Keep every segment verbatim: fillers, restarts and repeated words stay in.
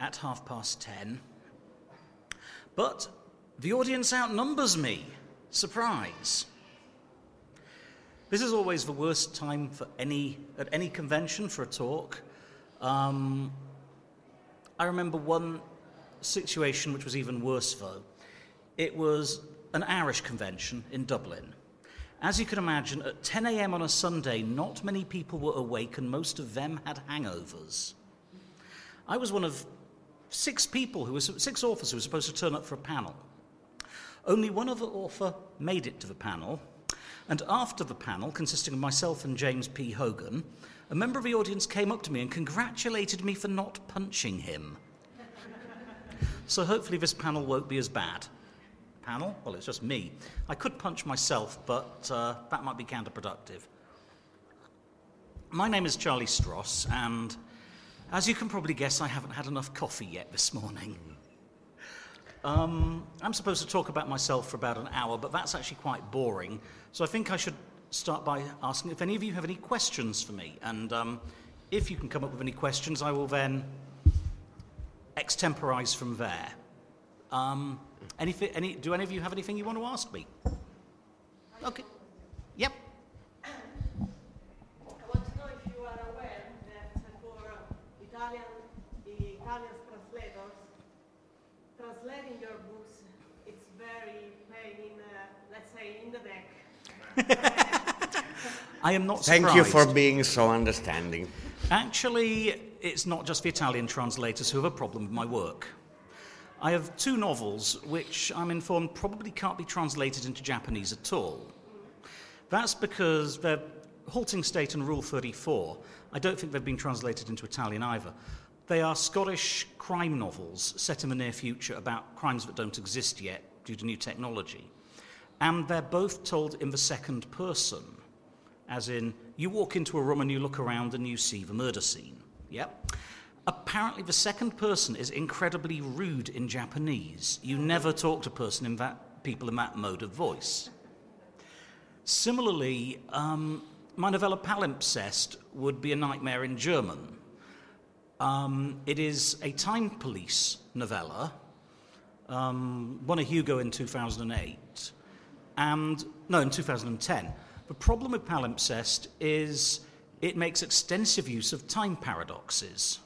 At half past ten. But the audience outnumbers me. Surprise. This is always the worst time for any at any convention for a talk. Um, I remember one situation which was even worse though. It was an Irish convention in Dublin. As you can imagine, at ten a.m. on a Sunday, not many people were awake and most of them had hangovers. I was one of six people, who were, six authors who were supposed to turn up for a panel. Only one other author made it to the panel, and after the panel, consisting of myself and James P. Hogan, a member of the audience came up to me and congratulated me for not punching him. So hopefully this panel won't be as bad. Panel? Well, it's just me. I could punch myself, but uh, that might be counterproductive. My name is Charlie Stross, and as you can probably guess, I haven't had enough coffee yet this morning. Um, I'm supposed to talk about myself for about an hour, but that's actually quite boring. So I think I should start by asking if any of you have any questions for me. And um, if you can come up with any questions, I will then extemporize from there. Um, any, any, do any of you have anything you want to ask me? Okay. Yep. Translating your books, it's very pain in, uh, let's say, in the neck. I am not surprised. Thank you for being so understanding. Actually, it's not just the Italian translators who have a problem with my work. I have two novels which I'm informed probably can't be translated into Japanese at all. That's because they're Halting State and Rule thirty-four. I don't think they've been translated into Italian either. They are Scottish crime novels set in the near future about crimes that don't exist yet due to new technology. And they're both told in the second person, as in, you walk into a room and you look around and you see the murder scene. Yep. Apparently the second person is incredibly rude in Japanese. You never talk to person in that, people in that mode of voice. Similarly, um, my novella Palimpsest would be a nightmare in German. Um, it is a time police novella, um, won a Hugo in two thousand eight, and, no, in two thousand ten. The problem with Palimpsest is it makes extensive use of time paradoxes,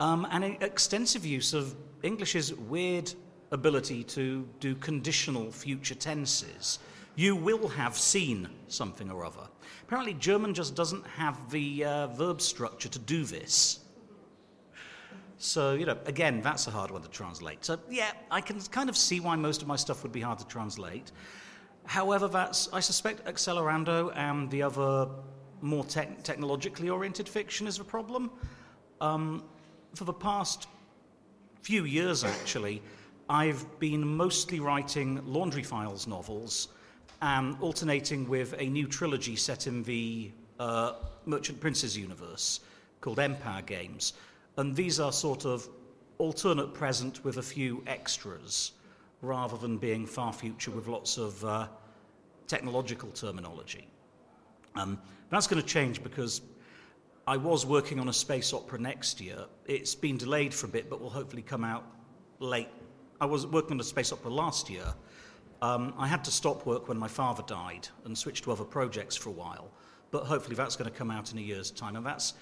um, and extensive use of English's weird ability to do conditional future tenses. You will have seen something or other. Apparently German just doesn't have the uh, verb structure to do this. So, you know, again, that's a hard one to translate. So, yeah, I can kind of see why most of my stuff would be hard to translate. However, that's, I suspect Accelerando and the other more te- technologically oriented fiction is the problem. Um, for the past few years, actually, I've been mostly writing Laundry Files novels and alternating with a new trilogy set in the uh, Merchant Princes universe called Empire Games. And these are sort of alternate present with a few extras, rather than being far future with lots of uh, technological terminology. Um, that's going to change because I was working on a space opera next year. It's been delayed for a bit, but will hopefully come out late. I was working on a space opera last year. Um, I had to stop work when my father died and switch to other projects for a while, but hopefully that's going to come out in a year's time, and that's...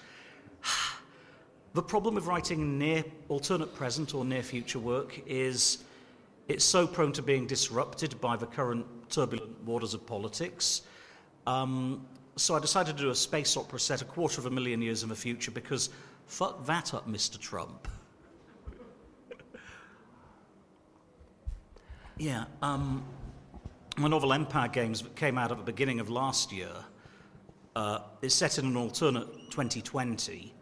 The problem with writing near alternate present or near future work is it's so prone to being disrupted by the current turbulent waters of politics. Um, so I decided to do a space opera set a quarter of a million years in the future because fuck that up, Mister Trump. yeah, um, my novel Empire Games that came out at the beginning of last year uh, is set in an alternate twenty twenty.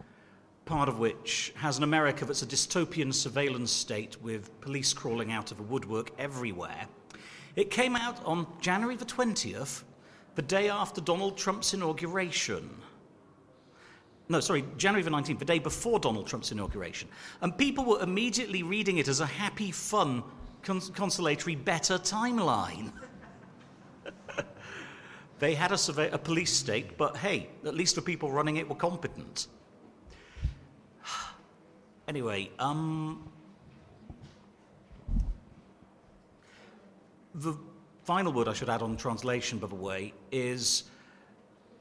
Part of which has an America that's a dystopian surveillance state with police crawling out of a woodwork everywhere. It came out on January the twentieth, the day after Donald Trump's inauguration. No, sorry, January the nineteenth, the day before Donald Trump's inauguration. And people were immediately reading it as a happy, fun, cons- consolatory, better timeline. They had a, surve- a police state, but hey, at least the people running it were competent. Anyway, um, the final word I should add on translation, by the way, is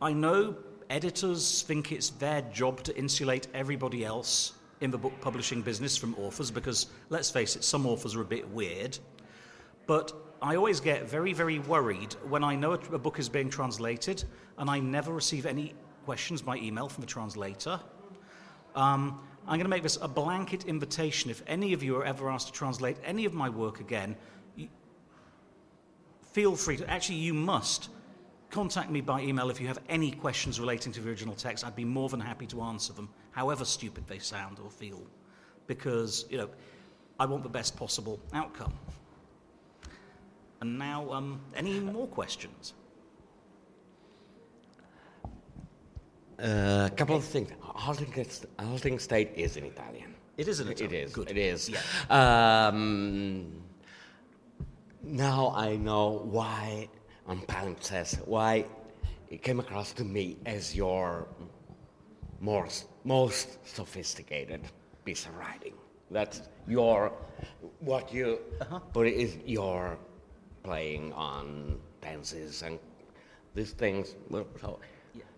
I know editors think it's their job to insulate everybody else in the book publishing business from authors because, let's face it, some authors are a bit weird. But I always get very, very worried when I know a book is being translated and I never receive any questions by email from the translator. Um, I'm going to make this a blanket invitation. If any of you are ever asked to translate any of my work again, feel free to, actually you must, contact me by email if you have any questions relating to the original text. I'd be more than happy to answer them, however stupid they sound or feel, because, you know, I want the best possible outcome. And now, um, any more questions? A uh, couple of things. Halting, halting State is in Italian. It is in Italian. It is. Good. It is. Yeah. Um, now I know why, and Palimpsest, why it came across to me as your most, most sophisticated piece of writing. That's your, what you, uh-huh. But it is your playing on tenses and these things. Well, so,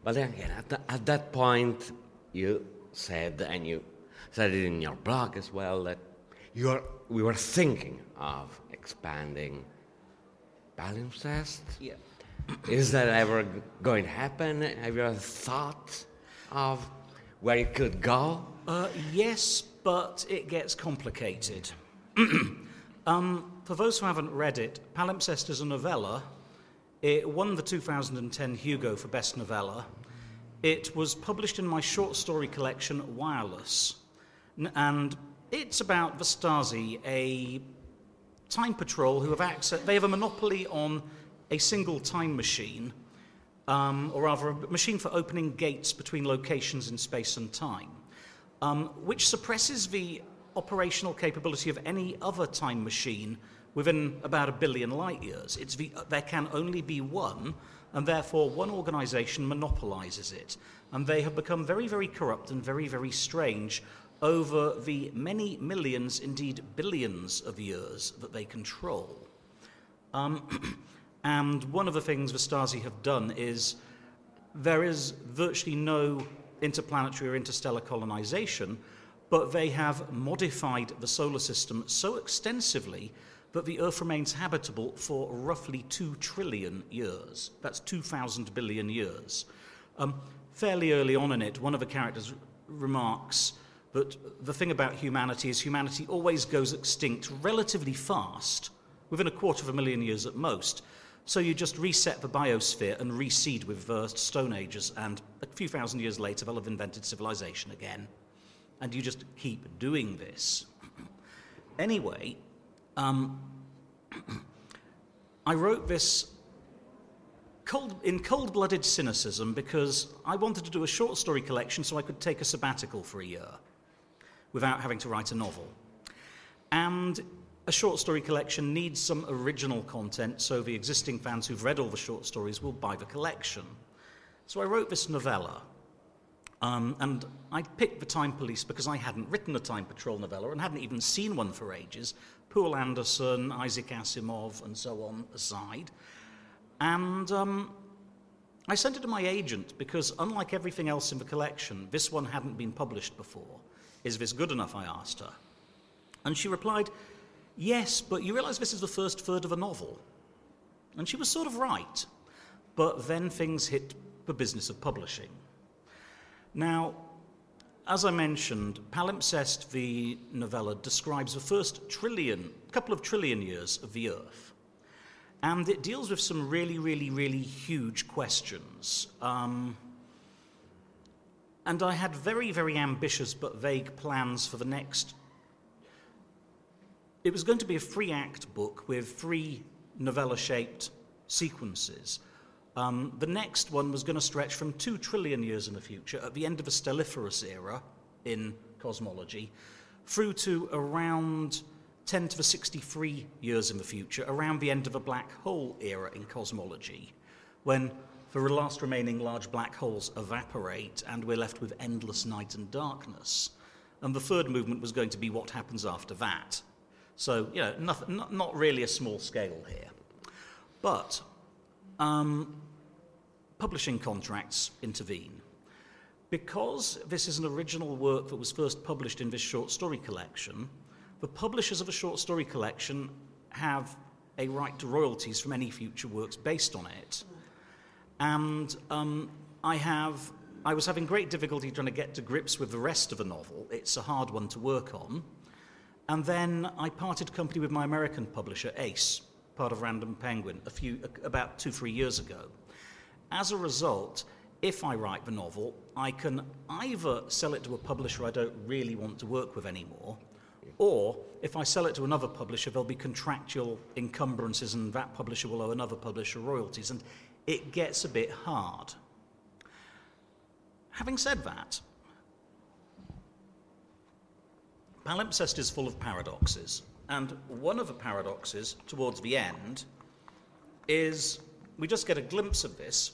but then again, at, the, at that point, you said, and you said it in your blog as well, that you are, we were thinking of expanding Palimpsest. Yeah. Is that ever going to happen? Have you ever thought of where it could go? Uh, yes, but it gets complicated. um, for those who haven't read it, Palimpsest is a novella. It won the two thousand ten Hugo for Best Novella. It was published in my short story collection, Wireless. and it's about the Stasi, a time patrol who have access. They have a monopoly on a single time machine, um, or rather a machine for opening gates between locations in space and time, um, which suppresses the operational capability of any other time machine within about a billion light years. It's the, there can only be one, and therefore one organization monopolizes it. And they have become very, very corrupt and very, very strange over the many millions, indeed billions of years that they control. Um, and one of the things the Stasi have done is there is virtually no interplanetary or interstellar colonization, but they have modified the solar system so extensively that the Earth remains habitable for roughly two trillion years. That's two thousand billion years. Um, fairly early on in it, one of the characters remarks that the thing about humanity is humanity always goes extinct relatively fast, within a quarter of a million years at most. So you just reset the biosphere and reseed with uh, Stone Ages, and a few thousand years later they'll have invented civilization again. And you just keep doing this. Anyway, Um, I wrote this cold, in cold-blooded cynicism because I wanted to do a short story collection so I could take a sabbatical for a year without having to write a novel. And a short story collection needs some original content, so the existing fans who've read all the short stories will buy the collection. So I wrote this novella, um, and I picked The Time Police because I hadn't written a Time Patrol novella and hadn't even seen one for ages. Poole Anderson, Isaac Asimov, and so on aside. And um, I sent it to my agent because, unlike everything else in the collection, this one hadn't been published before. Is this good enough, I asked her. And she replied, yes, but you realize this is the first third of a novel. And she was sort of right. But then things hit the business of publishing. Now, as I mentioned, Palimpsest, the novella, describes the first trillion, couple of trillion years of the Earth. And it deals with some really, really, really huge questions. Um, and I had very, very ambitious but vague plans for the next. It was going to be a three-act book with three novella-shaped sequences. Um, the next one was going to stretch from two trillion years in the future, at the end of a stelliferous era in cosmology, through to around ten to the sixty-three years in the future, around the end of a black hole era in cosmology, when the last remaining large black holes evaporate and we're left with endless night and darkness. And the third movement was going to be what happens after that. So, you know, not, not, not really a small scale here. But Um, publishing contracts intervene. Because this is an original work that was first published in this short story collection, the publishers of a short story collection have a right to royalties from any future works based on it. And um, I have, I was having great difficulty trying to get to grips with the rest of the novel. It's a hard one to work on. And then I parted company with my American publisher, Ace, part of Random Penguin, a few about two, three years ago. As a result, if I write the novel, I can either sell it to a publisher I don't really want to work with anymore, or if I sell it to another publisher, there'll be contractual encumbrances and that publisher will owe another publisher royalties, and it gets a bit hard. Having said that, Palimpsest is full of paradoxes. And one of the paradoxes, towards the end, is we just get a glimpse of this,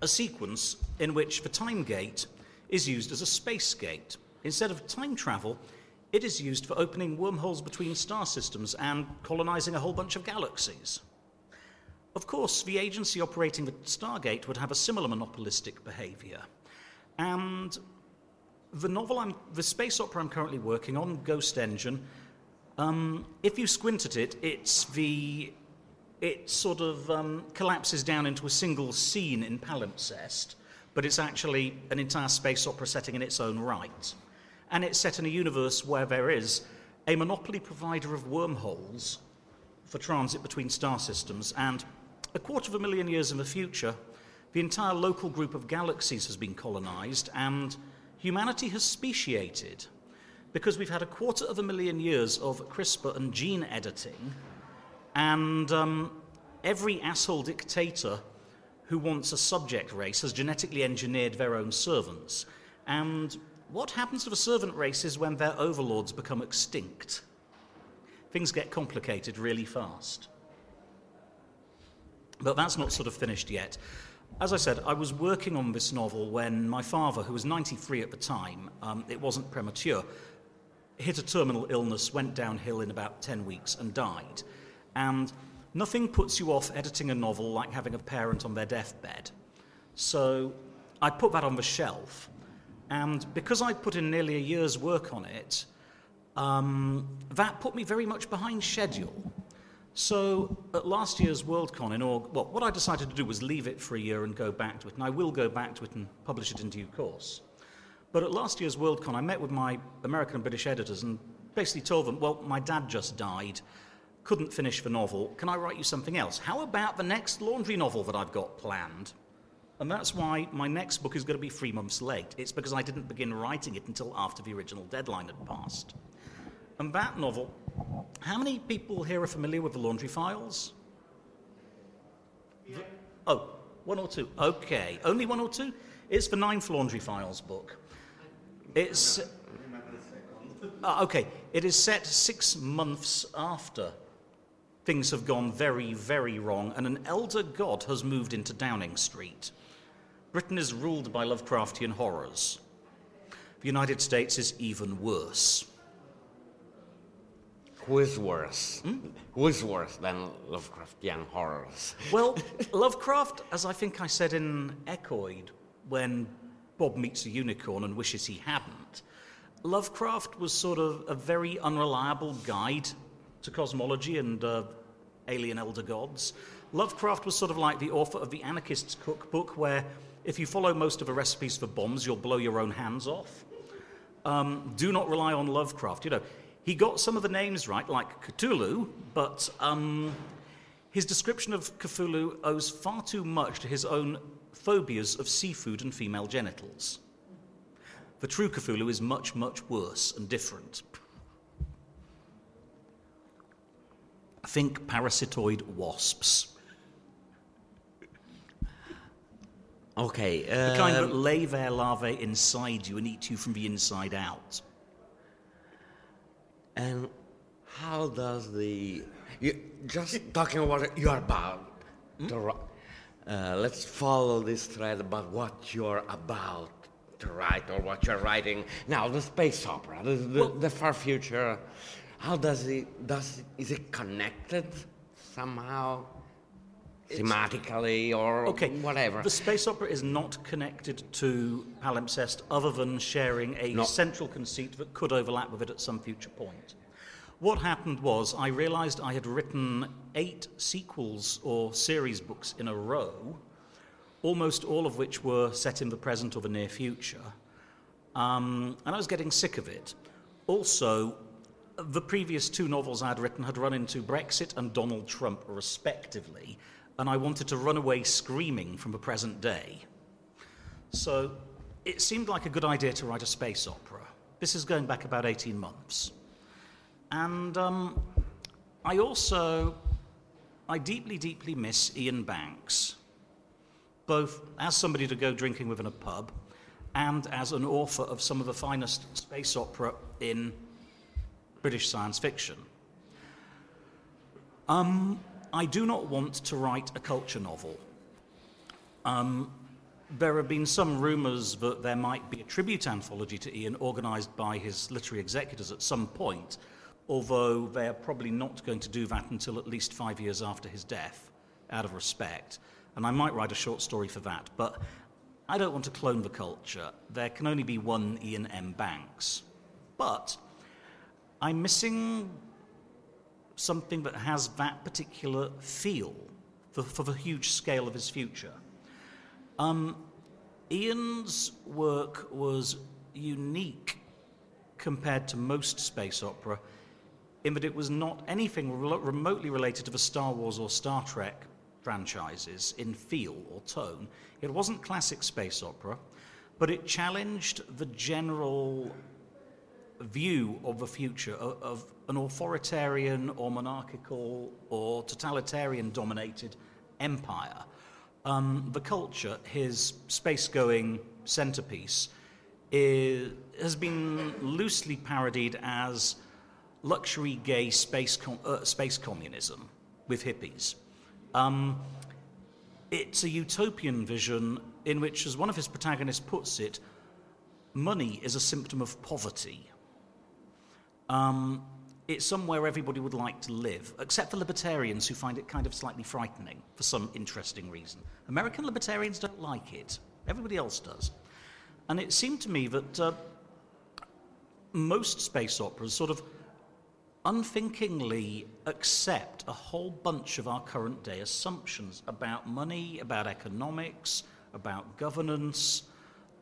a sequence in which the time gate is used as a space gate. Instead of time travel, it is used for opening wormholes between star systems and colonizing a whole bunch of galaxies. Of course, the agency operating the Stargate would have a similar monopolistic behavior. And the novel, I'm, the space opera I'm currently working on, Ghost Engine, Um, if you squint at it, it's the, it sort of um, collapses down into a single scene in Palimpsest, but it's actually an entire space opera setting in its own right. And it's set in a universe where there is a monopoly provider of wormholes for transit between star systems, and a quarter of a million years in the future, the entire local group of galaxies has been colonized, and humanity has speciated. because we've had a quarter of a million years of CRISPR and gene editing, and um, every asshole dictator who wants a subject race has genetically engineered their own servants. And what happens to the servant races when their overlords become extinct? Things get complicated really fast. But that's not sort of finished yet. As I said, I was working on this novel when my father, who was ninety-three at the time, um, it wasn't premature, hit a terminal illness, went downhill in about ten weeks and died. And nothing puts you off editing a novel like having a parent on their deathbed. So I put that on the shelf. And because I put in nearly a year's work on it, um, that put me very much behind schedule. So at last year's Worldcon in August, well, what I decided to do was leave it for a year and go back to it, and I will go back to it and publish it in due course. But at last year's Worldcon, I met with my American and British editors and basically told them, well, my dad just died, couldn't finish the novel, can I write you something else? How about the next laundry novel that I've got planned? And that's why my next book is going to be three months late. It's because I didn't begin writing it until after the original deadline had passed. And that novel, how many people here are familiar with the Laundry Files? Yeah. Oh, one or two. Okay, only one or two? It's the ninth Laundry Files book. It's... Uh, okay, it is set six months after things have gone very, very wrong, and an elder god has moved into Downing Street. Britain is ruled by Lovecraftian horrors. The United States is even worse. Who is worse? Hmm? Who is worse than Lovecraftian horrors? Well, Lovecraft, as I think I said in Echoid, when Bob meets a unicorn and wishes he hadn't, Lovecraft was sort of a very unreliable guide to cosmology and uh, alien elder gods. Lovecraft was sort of like the author of the Anarchist's Cookbook, where if you follow most of the recipes for bombs, you'll blow your own hands off. Um, do not rely on Lovecraft, you know. He got some of the names right, like Cthulhu, but um, his description of Cthulhu owes far too much to his own phobias of seafood and female genitals. The true Cthulhu is much, much worse and different. Think parasitoid wasps. Okay. Um... The kind that lay their larvae inside you and eat you from the inside out. And how does the... You, just talking about it, you are about. Hmm? To, uh, let's follow this thread about what you're about to write or what you're writing. Now, the space opera, the, the, well, the far future, how does it... Does it, is it connected somehow, thematically or okay, whatever? The space opera is not connected to Palimpsest other than sharing a not. central conceit that could overlap with it at some future point. What happened was I realized I had written eight sequels or series books in a row, almost all of which were set in the present or the near future, um, and I was getting sick of it. Also, the previous two novels I had written had run into Brexit and Donald Trump, respectively, and I wanted to run away screaming from the present day. So it seemed like a good idea to write a space opera. This is going back about eighteen months. And um, I also, I deeply, deeply miss Iain Banks, both as somebody to go drinking with in a pub and as an author of some of the finest space opera in British science fiction. Um... I do not want to write a culture novel. Um, there have been some rumours that there might be a tribute anthology to Iain organised by his literary executors at some point, although they are probably not going to do that until at least five years after his death, out of respect. And I might write a short story for that, but I don't want to clone the culture. There can only be one Iain M. Banks. But I'm missing something that has that particular feel for, for the huge scale of his future. Um, Iain's work was unique compared to most space opera in that it was not anything re- remotely related to the Star Wars or Star Trek franchises in feel or tone. It wasn't classic space opera, but it challenged the general view of the future, of, of an authoritarian or monarchical or totalitarian-dominated empire. Um, the culture, his space-going centerpiece, is, has been loosely parodied as luxury gay space com- uh, space communism with hippies. Um, it's a utopian vision in which, as one of his protagonists puts it, money is a symptom of poverty. Um, it's somewhere everybody would like to live, except for libertarians who find it kind of slightly frightening for some interesting reason. American libertarians don't like it. Everybody else does. And it seemed to me that uh, most space operas sort of unthinkingly accept a whole bunch of our current day assumptions about money, about economics, about governance,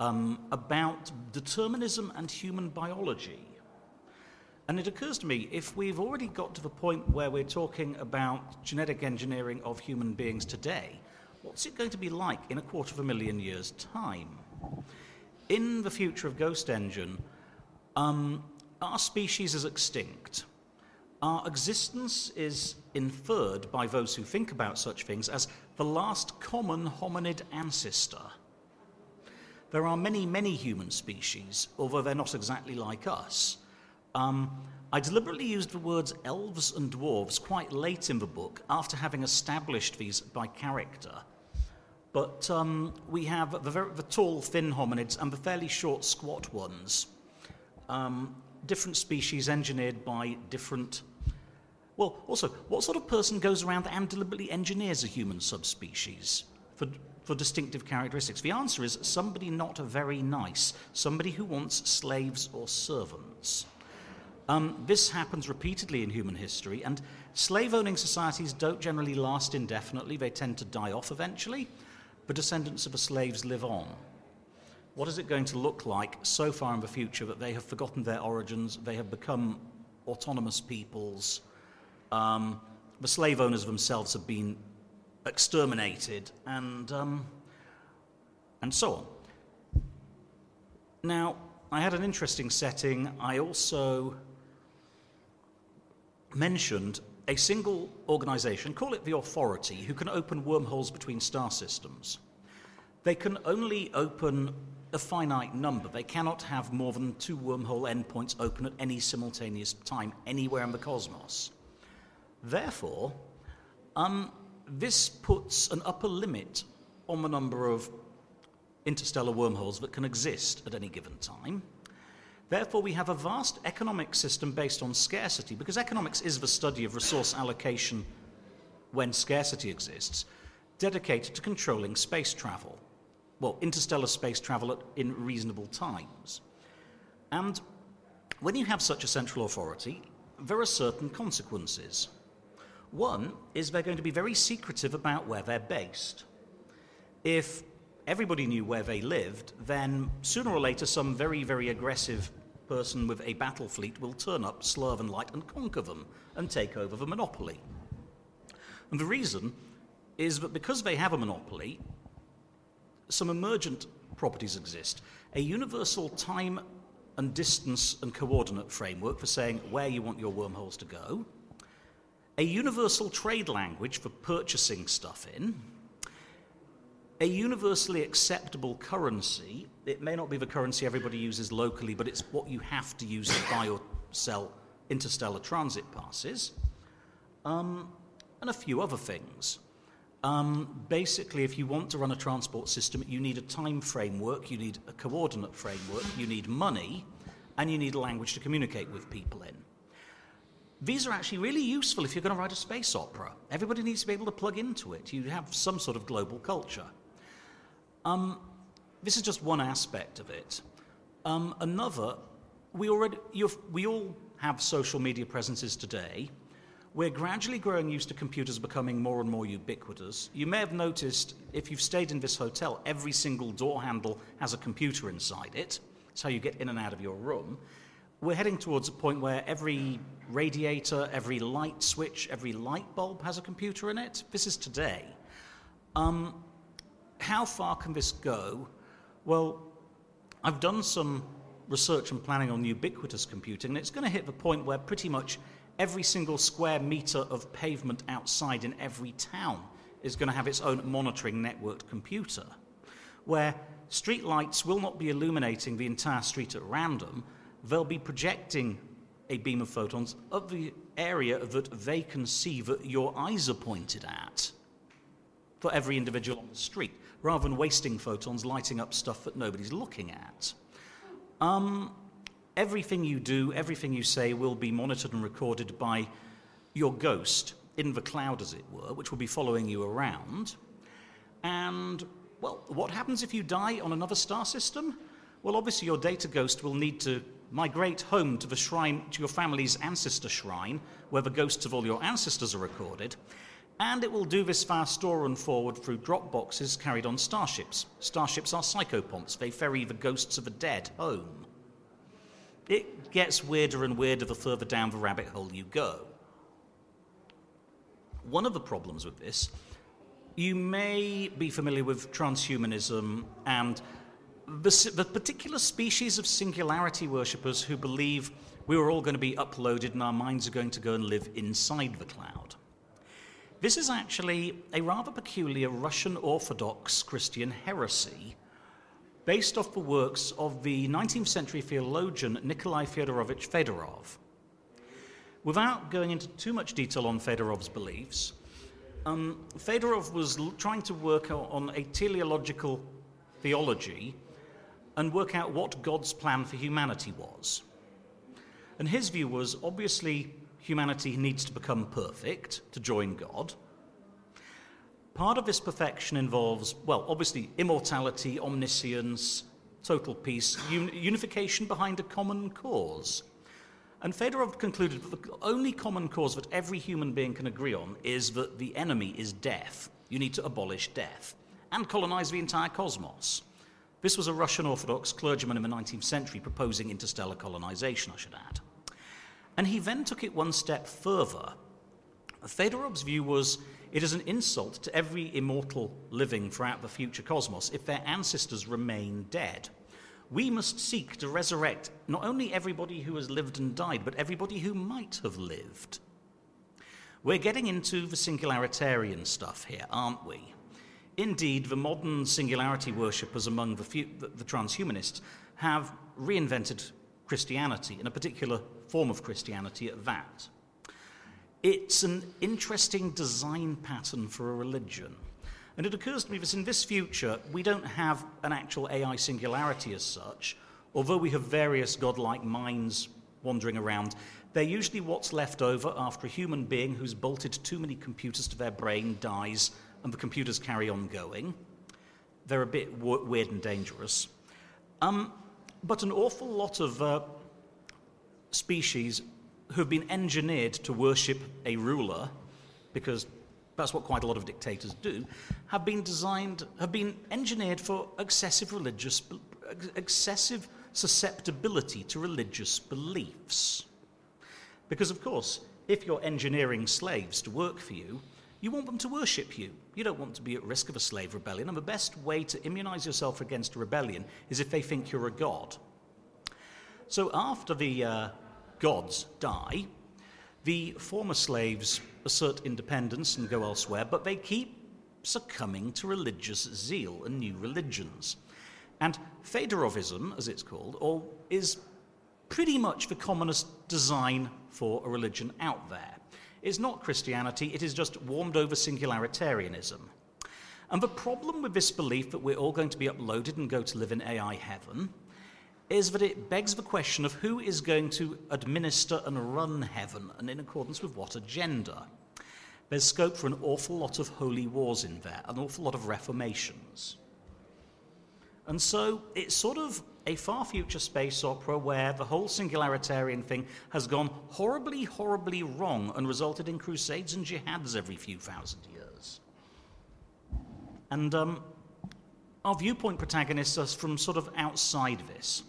um, about determinism and human biology. And it occurs to me, if we've already got to the point where we're talking about genetic engineering of human beings today, what's it going to be like in a quarter of a million years' time? In the future of Ghost Engine, um, our species is extinct. Our existence is inferred by those who think about such things as the last common hominid ancestor. There are many, many human species, although they're not exactly like us. Um, I deliberately used the words elves and dwarves quite late in the book, after having established these by character. But um, we have the, very, the tall, thin hominids and the fairly short, squat ones. Um, different species engineered by different... Well, also, what sort of person goes around and deliberately engineers a human subspecies for, for distinctive characteristics? The answer is somebody not very nice, somebody who wants slaves or servants. Um, this happens repeatedly in human history, and slave-owning societies don't generally last indefinitely. They tend to die off eventually. The descendants of the slaves live on. What is it going to look like so far in the future that they have forgotten their origins, they have become autonomous peoples, um, the slave owners themselves have been exterminated, and um, and so on. Now, I had an interesting setting. I also mentioned a single organisation, call it the Authority, who can open wormholes between star systems. They can only open a finite number. They cannot have more than two wormhole endpoints open at any simultaneous time anywhere in the cosmos. Therefore, um, this puts an upper limit on the number of interstellar wormholes that can exist at any given time. Therefore, we have a vast economic system based on scarcity, because economics is the study of resource allocation when scarcity exists, dedicated to controlling space travel. Well, interstellar space travel at, in reasonable times. And when you have such a central authority, there are certain consequences. One is they're going to be very secretive about where they're based. If everybody knew where they lived, then sooner or later some very, very aggressive person with a battle fleet will turn up, slurve and light, and conquer them and take over the monopoly. And the reason is that because they have a monopoly, some emergent properties exist. A universal time and distance and coordinate framework for saying where you want your wormholes to go. A universal trade language for purchasing stuff in. A universally acceptable currency. It may not be the currency everybody uses locally, but it's what you have to use to buy or sell interstellar transit passes. Um, and a few other things. Um, basically, if you want to run a transport system, you need a time framework, you need a coordinate framework, you need money, and you need a language to communicate with people in. These are actually really useful if you're going to write a space opera. Everybody needs to be able to plug into it. You have some sort of global culture. Um, this is just one aspect of it. Um, another, we already you've, we all have social media presences today. We're gradually growing used to computers becoming more and more ubiquitous. You may have noticed, if you've stayed in this hotel, every single door handle has a computer inside it. It's how you get in and out of your room. We're heading towards a point where every radiator, every light switch, every light bulb has a computer in it. This is today. Um, how far can this go? Well, I've done some research and planning on ubiquitous computing, and it's going to hit the point where pretty much every single square meter of pavement outside in every town is going to have its own monitoring networked computer, where street lights will not be illuminating the entire street at random. They'll be projecting a beam of photons of the area that they can see that your eyes are pointed at for every individual on the street, rather than wasting photons lighting up stuff that nobody's looking at. Um, everything you do, everything you say will be monitored and recorded by your ghost, in the cloud as it were, which will be following you around. And, well, what happens if you die on another star system? Well, obviously your data ghost will need to migrate home to the shrine, to your family's ancestor shrine, where the ghosts of all your ancestors are recorded, and it will do this via store and forward through drop boxes carried on starships. Starships are psychopomps. They ferry the ghosts of the dead home. It gets weirder and weirder the further down the rabbit hole you go. One of the problems with this, you may be familiar with transhumanism and the, the particular species of singularity worshippers who believe we are all going to be uploaded and our minds are going to go and live inside the cloud. This is actually a rather peculiar Russian Orthodox Christian heresy based off the works of the nineteenth century theologian Nikolai Fyodorovich Fyodorov. Without going into too much detail on Fedorov's beliefs, um, Fyodorov was l- trying to work on a teleological theology and work out what God's plan for humanity was. And his view was, obviously, humanity needs to become perfect to join God. Part of this perfection involves, well, obviously, immortality, omniscience, total peace, un- unification behind a common cause. And Fyodorov concluded that the only common cause that every human being can agree on is that the enemy is death. You need to abolish death and colonize the entire cosmos. This was a Russian Orthodox clergyman in the nineteenth century proposing interstellar colonization, I should add. And he then took it one step further. Fedorov's view was, it is an insult to every immortal living throughout the future cosmos if their ancestors remain dead. We must seek to resurrect not only everybody who has lived and died, but everybody who might have lived. We're getting into the singularitarian stuff here, aren't we? Indeed, the modern singularity worshippers among the, few, the, the transhumanists have reinvented Christianity, in a particular form of Christianity at that. It's an interesting design pattern for a religion. And it occurs to me that in this future, we don't have an actual A I singularity as such, although we have various godlike minds wandering around. They're usually what's left over after a human being who's bolted too many computers to their brain dies, and the computers carry on going. They're a bit w- weird and dangerous. Um... But an awful lot of uh, species who've been engineered to worship a ruler, because that's what quite a lot of dictators do, have been designed, have been engineered for excessive religious, excessive susceptibility to religious beliefs. Because of course, if you're engineering slaves to work for you, you want them to worship you. You don't want to be at risk of a slave rebellion, and the best way to immunize yourself against a rebellion is if they think you're a god. So after the uh, gods die, the former slaves assert independence and go elsewhere, but they keep succumbing to religious zeal and new religions. And Fyodorovism, as it's called, or is pretty much the commonest design for a religion out there. It's not Christianity, it is just warmed over singularitarianism. And the problem with this belief that we're all going to be uploaded and go to live in A I heaven is that it begs the question of who is going to administer and run heaven, and in accordance with what agenda. There's scope for an awful lot of holy wars in there, an awful lot of reformations. And so it's sort of a far future space opera where the whole singularitarian thing has gone horribly, horribly wrong and resulted in crusades and jihads every few thousand years. And um, our viewpoint protagonists are from sort of outside this.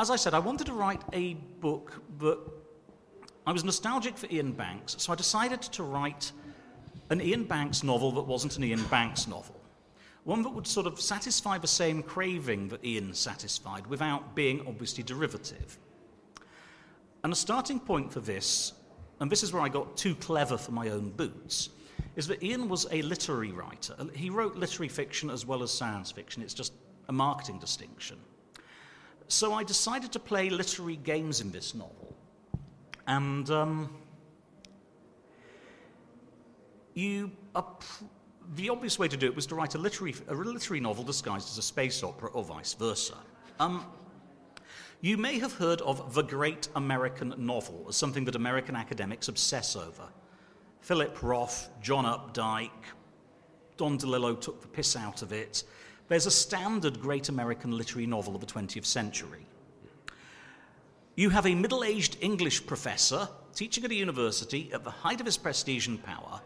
As I said, I wanted to write a book, but I was nostalgic for Iain Banks, so I decided to write an Iain Banks novel that wasn't an Iain Banks novel. one that would sort of satisfy the same craving that Iain satisfied without being obviously derivative. And a starting point for this, and this is where I got too clever for my own boots, is that Iain was a literary writer. He wrote literary fiction as well as science fiction. It's just a marketing distinction. So I decided to play literary games in this novel. And um, you, uh, the obvious way to do it was to write a literary, a literary novel disguised as a space opera or vice versa. Um, you may have heard of the Great American Novel as something that American academics obsess over. Philip Roth, John Updike, Don DeLillo took the piss out of it. There's a standard great American literary novel of the twentieth century. You have a middle-aged English professor teaching at a university at the height of his prestige and power,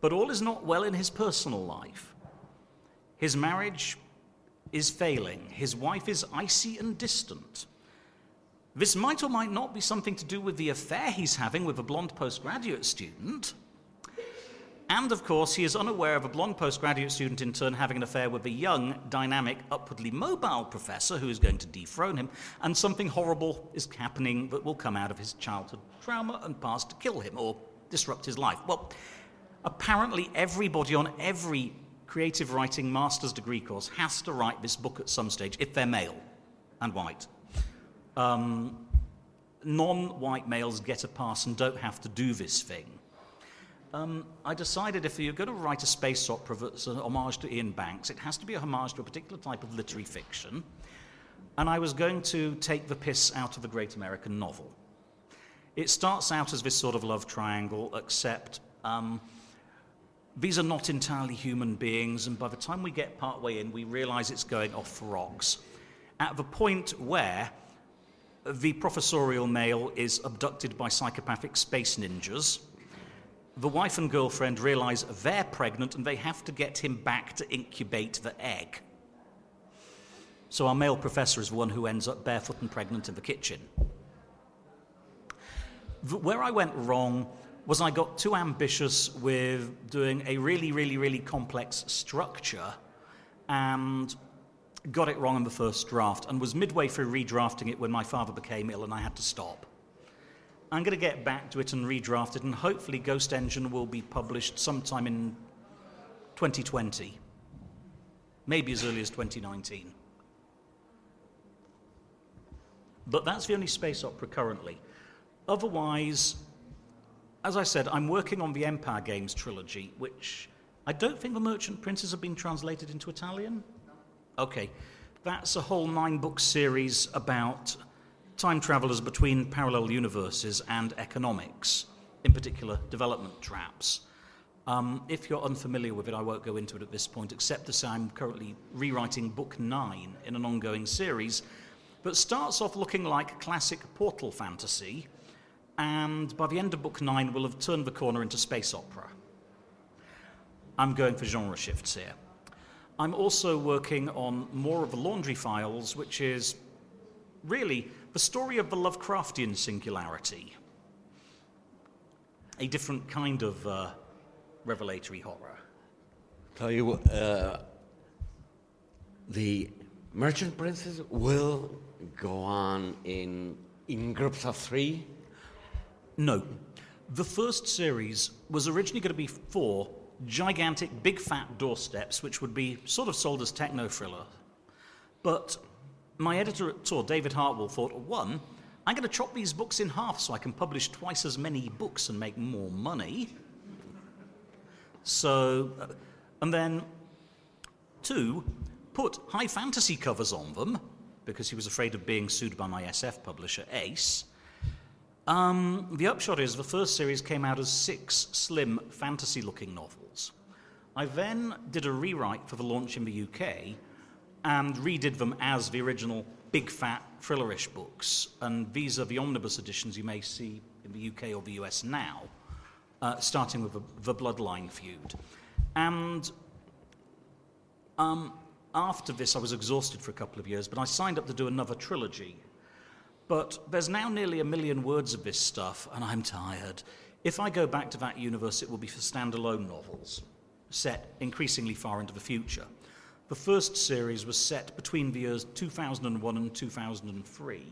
but all is not well in his personal life. His marriage is failing. His wife is icy and distant. This might or might not be something to do with the affair he's having with a blonde postgraduate student. And, of course, he is unaware of a blonde postgraduate student in turn having an affair with a young, dynamic, upwardly mobile professor who is going to dethrone him, and something horrible is happening that will come out of his childhood trauma and past to kill him or disrupt his life. Well, apparently everybody on every creative writing master's degree course has to write this book at some stage, if they're male and white. Um, non-white males get a pass and don't have to do this thing. Um, I decided if you're going to write a space opera that's an homage to Iain Banks, it has to be a homage to a particular type of literary fiction, and I was going to take the piss out of the Great American Novel. It starts out as this sort of love triangle, except um, these are not entirely human beings, and by the time we get partway in, we realise it's going off the rocks. At the point where the professorial male is abducted by psychopathic space ninjas, the wife and girlfriend realise they're pregnant and they have to get him back to incubate the egg. So our male professor is the one who ends up barefoot and pregnant in the kitchen. Where I went wrong was I got too ambitious with doing a really, really, really complex structure and got it wrong in the first draft and was midway through redrafting it when my father became ill and I had to stop. I'm going to get back to it and redraft it, and hopefully Ghost Engine will be published sometime in twenty twenty, maybe as early as twenty nineteen. But that's the only space opera currently. Otherwise, as I said, I'm working on the Empire Games trilogy, which I don't think the Merchant Princes have been translated into Italian. Okay, that's a whole nine-book series about time travelers between parallel universes and economics, in particular development traps. Um, if you're unfamiliar with it, I won't go into it at this point, except to say I'm currently rewriting book nine in an ongoing series, but starts off looking like classic portal fantasy, and by the end of book nine will have turned the corner into space opera. I'm going for genre shifts here. I'm also working on more of the Laundry Files, which is really the story of the Lovecraftian singularity, a different kind of uh, revelatory horror. Tell you, uh, the Merchant Princes will go on in in groups of three? No. The first series was originally going to be four gigantic, big, fat doorsteps, which would be sort of sold as techno-thriller, but my editor at Tor, David Hartwell, thought, one, I'm going to chop these books in half so I can publish twice as many books and make more money. So, uh, and then, two, put high fantasy covers on them, because he was afraid of being sued by my S F publisher, Ace. Um, the upshot is the first series came out as six slim fantasy-looking novels. I then did a rewrite for the launch in the U K, and redid them as the original big, fat, thrillerish books. And these are the omnibus editions you may see in the U K or the U S now, uh, starting with the, the Bloodline Feud. And um, after this, I was exhausted for a couple of years, but I signed up to do another trilogy. But there's now nearly a million words of this stuff, and I'm tired. If I go back to that universe, it will be for standalone novels. set increasingly far into the future. The first series was set between the years two thousand one and two thousand three.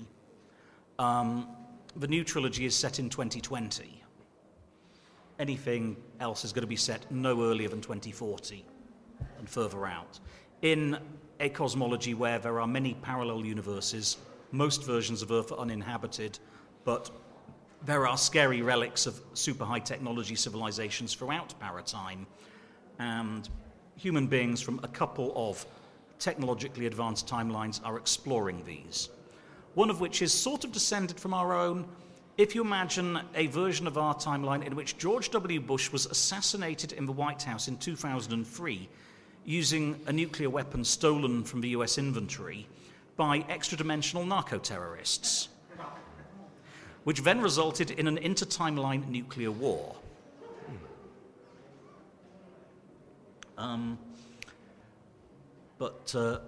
Um, the new trilogy is set in twenty twenty. Anything else is going to be set no earlier than twenty forty and further out. In a cosmology where there are many parallel universes, most versions of Earth are uninhabited, but there are scary relics of super high technology civilizations throughout Paratime, and human beings from a couple of technologically advanced timelines are exploring these. One of which is sort of descended from our own. If you imagine a version of our timeline in which George W. Bush was assassinated in the White House in two thousand three using a nuclear weapon stolen from the U S inventory by extra-dimensional narco-terrorists, which then resulted in an inter-timeline nuclear war. Um, but uh,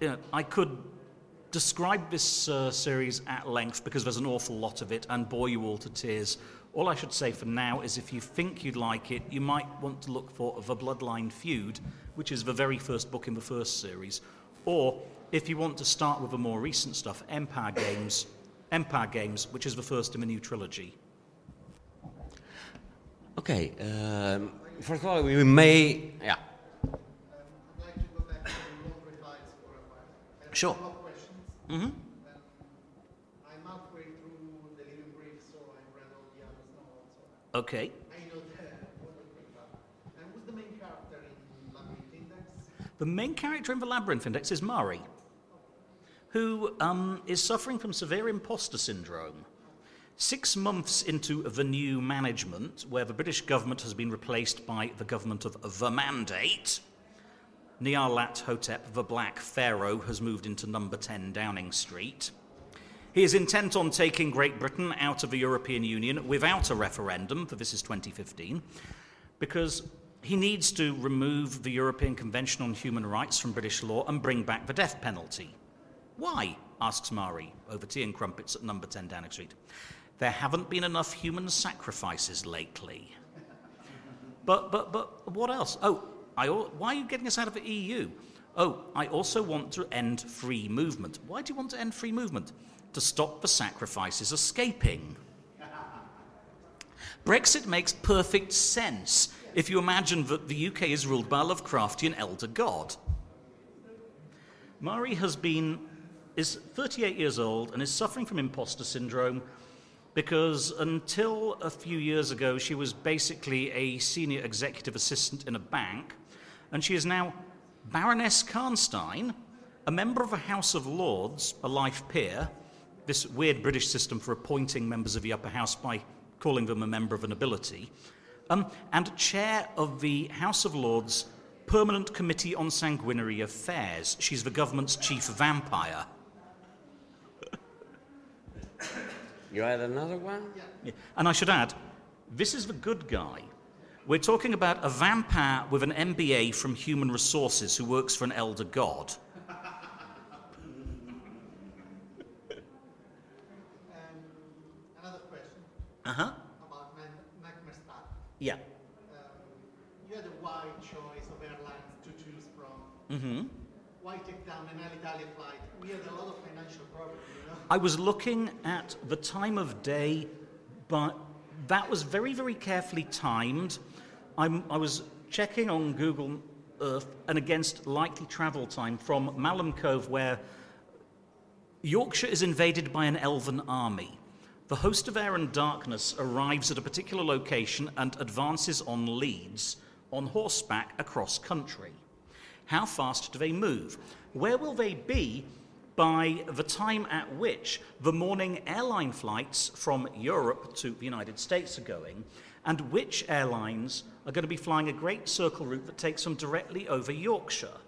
you know, I could describe this uh, series at length because there's an awful lot of it and bore you all to tears. All I should say for now is if you think you'd like it, you might want to look for The Bloodline Feud, which is the very first book in the first series. Or, if you want to start with the more recent stuff, Empire Games, Empire Games, which is the first in the new trilogy. Okay, um, first of all, we may... Yeah. Um, I'd like to go back to the Laundry Files for a while. Sure. Mm-hmm. Um, I'm halfway through the living brief, so I've read all the others now also. Okay. I know the uh, And who's the main character in Labyrinth Index? The main character in the Labyrinth Index is Mhari, okay, who um, is suffering from severe imposter syndrome. Six months into the new management, where the British government has been replaced by the government of the Mandate, Nyarlathotep, the Black Pharaoh, has moved into number ten Downing Street. He is intent on taking Great Britain out of the European Union without a referendum, for this is twenty fifteen, because he needs to remove the European Convention on Human Rights from British law and bring back the death penalty. Why? Asks Mhari, over tea and crumpets at number ten Downing Street. There haven't been enough human sacrifices lately. But, but, but, what else? Oh. I, why are you getting us out of the E U? Oh, I also want to end free movement. Why do you want to end free movement? To stop the sacrifices escaping. Brexit makes perfect sense if you imagine that the U K is ruled by a Lovecraftian elder god. Mhari has been, is thirty-eight years old and is suffering from imposter syndrome because until a few years ago she was basically a senior executive assistant in a bank. And she is now Baroness Karnstein, a member of the House of Lords, a life peer, this weird British system for appointing members of the upper house by calling them a member of the nobility, um, and chair of the House of Lords Permanent Committee on Sanguinary Affairs. She's the government's chief vampire. You had another one? Yeah. And I should add, this is the good guy. We're talking about a vampire with an M B A from Human Resources who works for an elder god. um, another question. Uh-huh. About Nightmare Star. Yeah. Um, you had a wide choice of airlines to choose from. Mm-hmm. Why take down an Alitalia flight? We had a lot of financial problems, you know? I was looking at the time of day, but that was very, very carefully timed. I'm, I was checking on Google Earth and against likely travel time from Malham Cove, where Yorkshire is invaded by an elven army. The host of Air and Darkness arrives at a particular location and advances on leads on horseback across country. How fast do they move? Where will they be by the time at which the morning airline flights from Europe to the United States are going, and which airlines are going to be flying a great circle route that takes them directly over Yorkshire?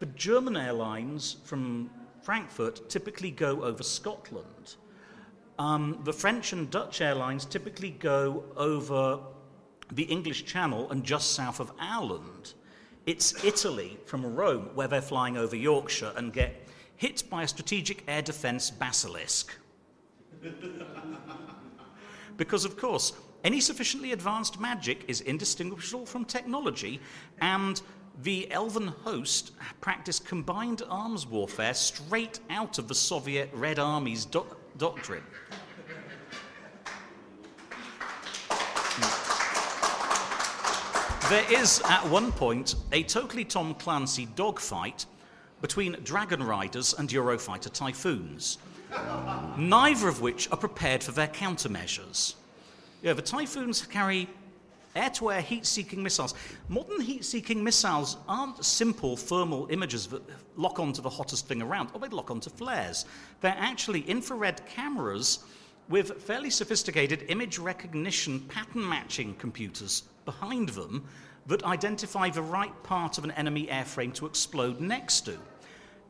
The German airlines from Frankfurt typically go over Scotland. Um, the French and Dutch airlines typically go over the English Channel and just south of Ireland. It's Italy from Rome where they're flying over Yorkshire and get hit by a strategic air defense basilisk. Because, of course, Any sufficiently advanced magic is indistinguishable from technology, and the elven host practiced combined arms warfare straight out of the Soviet Red Army's do- doctrine. There is, at one point, a totally Tom Clancy dogfight between Dragon Riders and Eurofighter Typhoons, neither of which are prepared for their countermeasures. Yeah, the Typhoons carry air-to-air heat-seeking missiles. Modern heat-seeking missiles aren't simple thermal images that lock onto the hottest thing around, or they lock onto flares. They're actually infrared cameras with fairly sophisticated image recognition pattern-matching computers behind them that identify the right part of an enemy airframe to explode next to.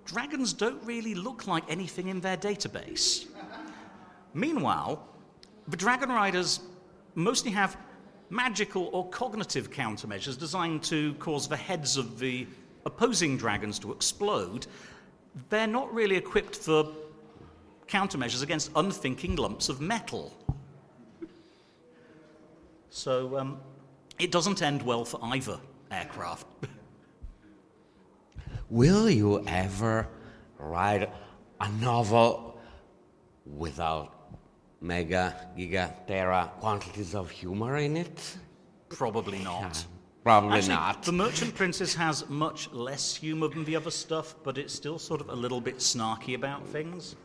Dragons don't really look like anything in their database. Meanwhile, the Dragon Riders mostly have magical or cognitive countermeasures designed to cause the heads of the opposing dragons to explode. They're not really equipped for countermeasures against unthinking lumps of metal. So um, it doesn't end well for either aircraft. Will you ever write a novel without mega, giga, tera quantities of humor in it? Probably not. Yeah, probably Actually, not. The Merchant Princes has much less humor than the other stuff, but it's still sort of a little bit snarky about things.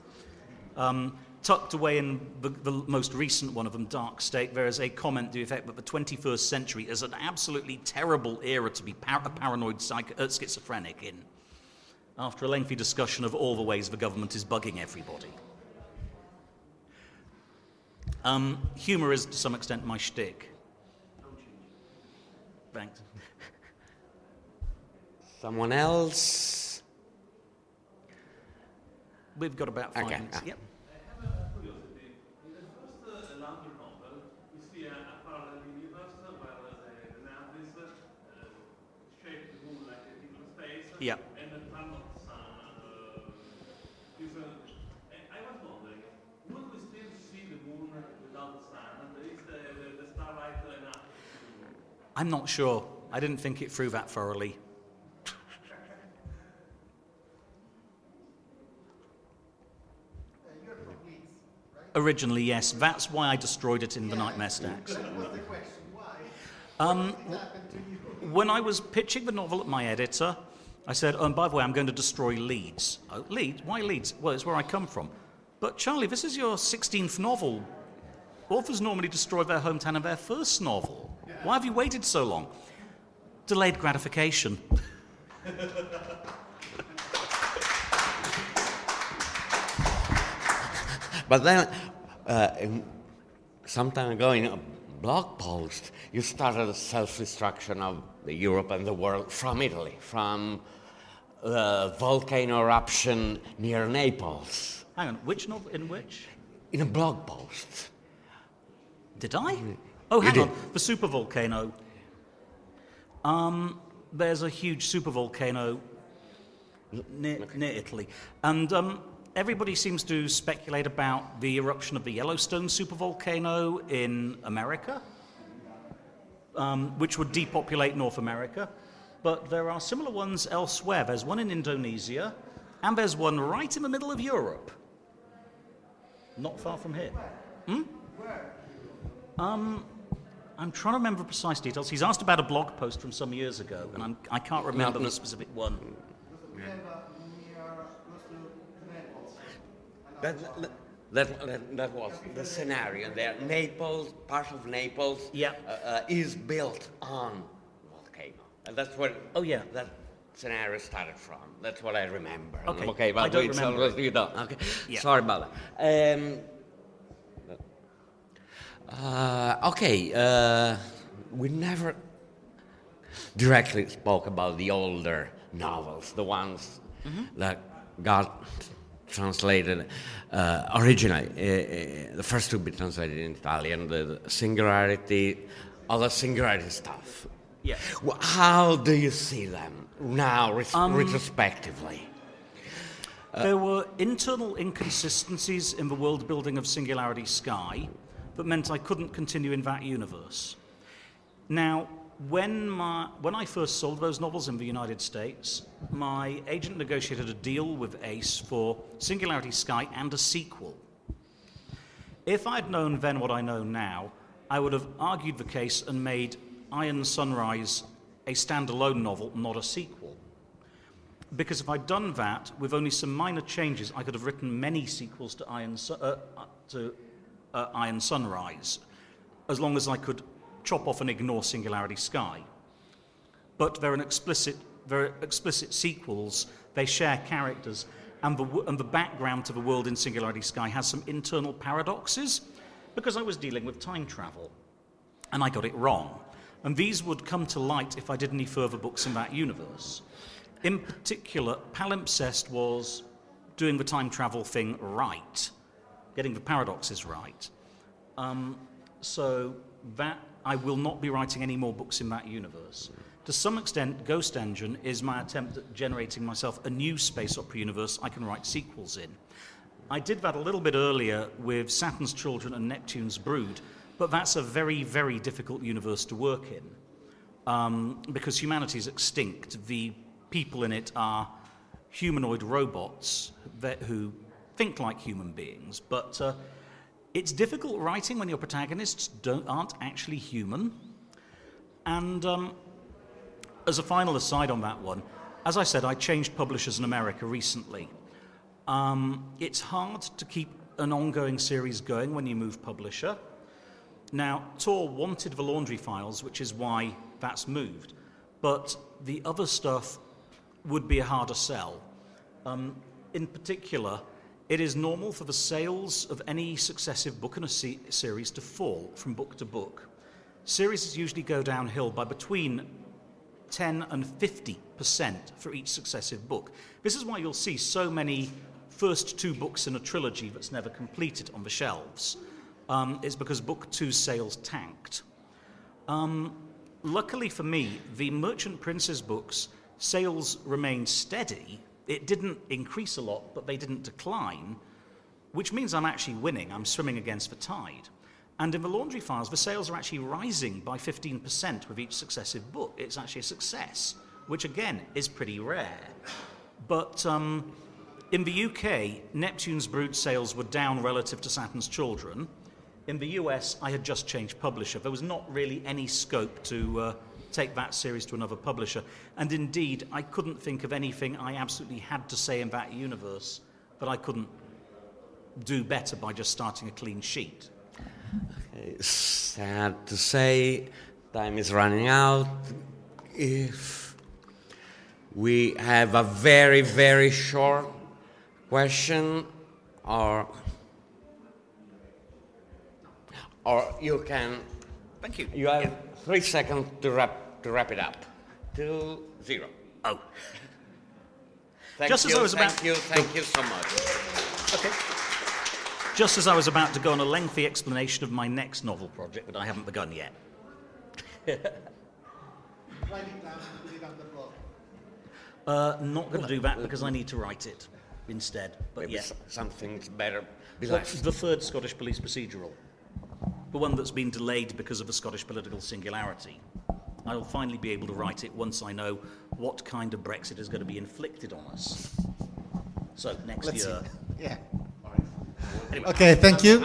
Um, tucked away in the, the most recent one of them, Dark State, there is a comment to the effect that the twenty-first century is an absolutely terrible era to be par- a paranoid psych- uh, schizophrenic in, after a lengthy discussion of all the ways the government is bugging everybody. Um, humour is, to some extent, my shtick. Thanks. Someone else? We've got about five okay. minutes. Yep. I have a curiosity. In the first uh, Laundry novel, we see a, a parallel universe where uh, the Nazis uh, shape the moon like a different space. Yep. And the sun of the sun. Uh, is, uh, I'm not sure. I didn't think it through that thoroughly. You're from Leeds, right? Originally, yes. That's why I destroyed it in yeah, the Nightmare Stacks. That was the question. Why? Um, what happened to you? When I was pitching the novel at my editor, I said, oh, and by the way, I'm going to destroy Leeds. Oh, Leeds? Why Leeds? Well, it's where I come from. But, Charlie, this is your sixteenth novel. Authors normally destroy their hometown in their first novel. Why have you waited so long? Delayed gratification. But then, uh, in, some time ago, in a blog post, you started the self-destruction of Europe and the world from Italy, from the volcano eruption near Naples. Hang on, which novel? In which? In a blog post. Did I? Oh, hang on, the supervolcano. Um, there's a huge supervolcano near, near Italy. And um, everybody seems to speculate about the eruption of the Yellowstone supervolcano in America, um, which would depopulate North America. But there are similar ones elsewhere. There's one in Indonesia, and there's one right in the middle of Europe. Not far from here. Hmm? Um... I'm trying to remember precise details. He's asked about a blog post from some years ago, and I'm, I can't remember no, the specific one. That, that, that, that was the scenario there. Naples, part of Naples, yeah. uh, uh, is built on volcano. And that's what oh, yeah. that scenario started from. That's what I remember. Okay, okay but I don't wait, remember. So you don't. Okay. Yeah. Sorry about that. Um, Uh, okay, uh, we never directly spoke about the older novels, the ones mm-hmm. that got translated uh, originally. Uh, uh, the first two be translated in Italian, the, the Singularity, all the Singularity stuff. Yes. Well, how do you see them now, res- um, retrospectively? Uh, there were internal inconsistencies in the world building of Singularity Sky. but meant I couldn't continue in that universe. Now, when my when I first sold those novels in the United States, my agent negotiated a deal with Ace for Singularity Sky and a sequel. If I'd known then what I know now, I would have argued the case and made Iron Sunrise a standalone novel, not a sequel. Because if I'd done that, with only some minor changes, I could have written many sequels to Iron Su- uh, to uh, Iron Sunrise, as long as I could chop off and ignore Singularity Sky. But they're an explicit, they're explicit sequels. They share characters, and the and the background to the world in Singularity Sky has some internal paradoxes, because I was dealing with time travel, and I got it wrong. And these would come to light if I did any further books in that universe. In particular, Palimpsest was doing the time travel thing right, getting the paradoxes right. Um, so that I will not be writing any more books in that universe. To some extent, Ghost Engine is my attempt at generating myself a new space opera universe I can write sequels in. I did that a little bit earlier with Saturn's Children and Neptune's Brood, but that's a very, very difficult universe to work in, um, because humanity is extinct. The people in it are humanoid robots that, who think like human beings, but uh, it's difficult writing when your protagonists don't, aren't actually human. And um, as a final aside on that one, as I said, I changed publishers in America recently. Um, it's hard to keep an ongoing series going when you move publisher. Now, Tor wanted the Laundry Files, which is why that's moved, but the other stuff would be a harder sell. Um, in particular, it is normal for the sales of any successive book in a se- series to fall from book to book. Series usually go downhill by between ten and fifty percent for each successive book. This is why you'll see so many first two books in a trilogy that's never completed on the shelves. Um, it's because book two's sales tanked. Um, luckily for me, the Merchant Princes books' sales remained steady. It didn't increase a lot, but they didn't decline, which means I'm actually winning. I'm swimming against the tide. And in the Laundry Files, the sales are actually rising by fifteen percent with each successive book. It's actually a success, which again is pretty rare. But um, in the U K, Neptune's Brood sales were down relative to Saturn's Children. In the U S, I had just changed publisher. There was not really any scope to uh, take that series to another publisher. And indeed, I couldn't think of anything I absolutely had to say in that universe that I couldn't do better by just starting a clean sheet. Okay, sad to say, time is running out. If we have a very, very short question, or... Or you can. Thank you. You have yeah. three seconds to wrap to wrap it up. Two zero. Oh. Thank Just you. As I was thank about. Thank you. Thank oh. you so much. Okay. Just as I was about to go on a lengthy explanation of my next novel project that I haven't begun yet. Write it down and put it on the blog. Uh, not going to do that because I need to write it instead. But yes, yeah. something's better. Besides. The third Scottish police procedural. The one that's been delayed because of a Scottish political singularity. I will finally be able to write it once I know what kind of Brexit is going to be inflicted on us. So, next Let's year... See. Yeah. All right. Anyway. Ok, thank you.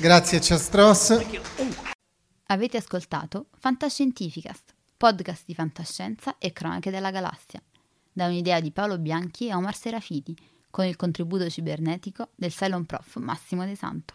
Grazie, Charles Stross. Thank you. Oh. Avete ascoltato Fantascientificast, podcast di fantascienza e cronache della galassia, da un'idea di Paolo Bianchi e Omar Serafiti, con il contributo cibernetico del Cylon Prof Massimo De Santo.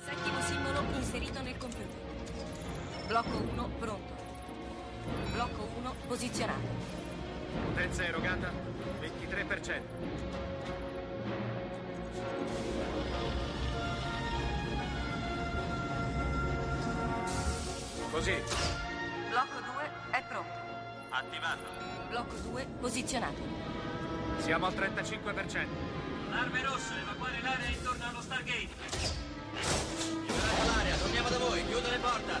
Settimo simbolo inserito nel computer. Blocco uno pronto. Blocco uno posizionato. Potenza erogata ventitré per cento. Così. Blocco due è pronto. Attivato. Blocco due posizionato. Siamo al trentacinque per cento. L'arme rossa, evacuare l'area intorno allo Stargate. Liberate l'area, torniamo da voi, chiudo le porta.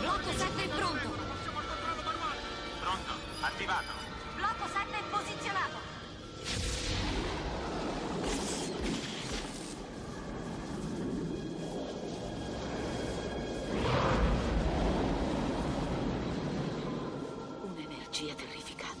Blocco sette pronto. Pronto, attivato. Blocco sette posizionato. Terrificante.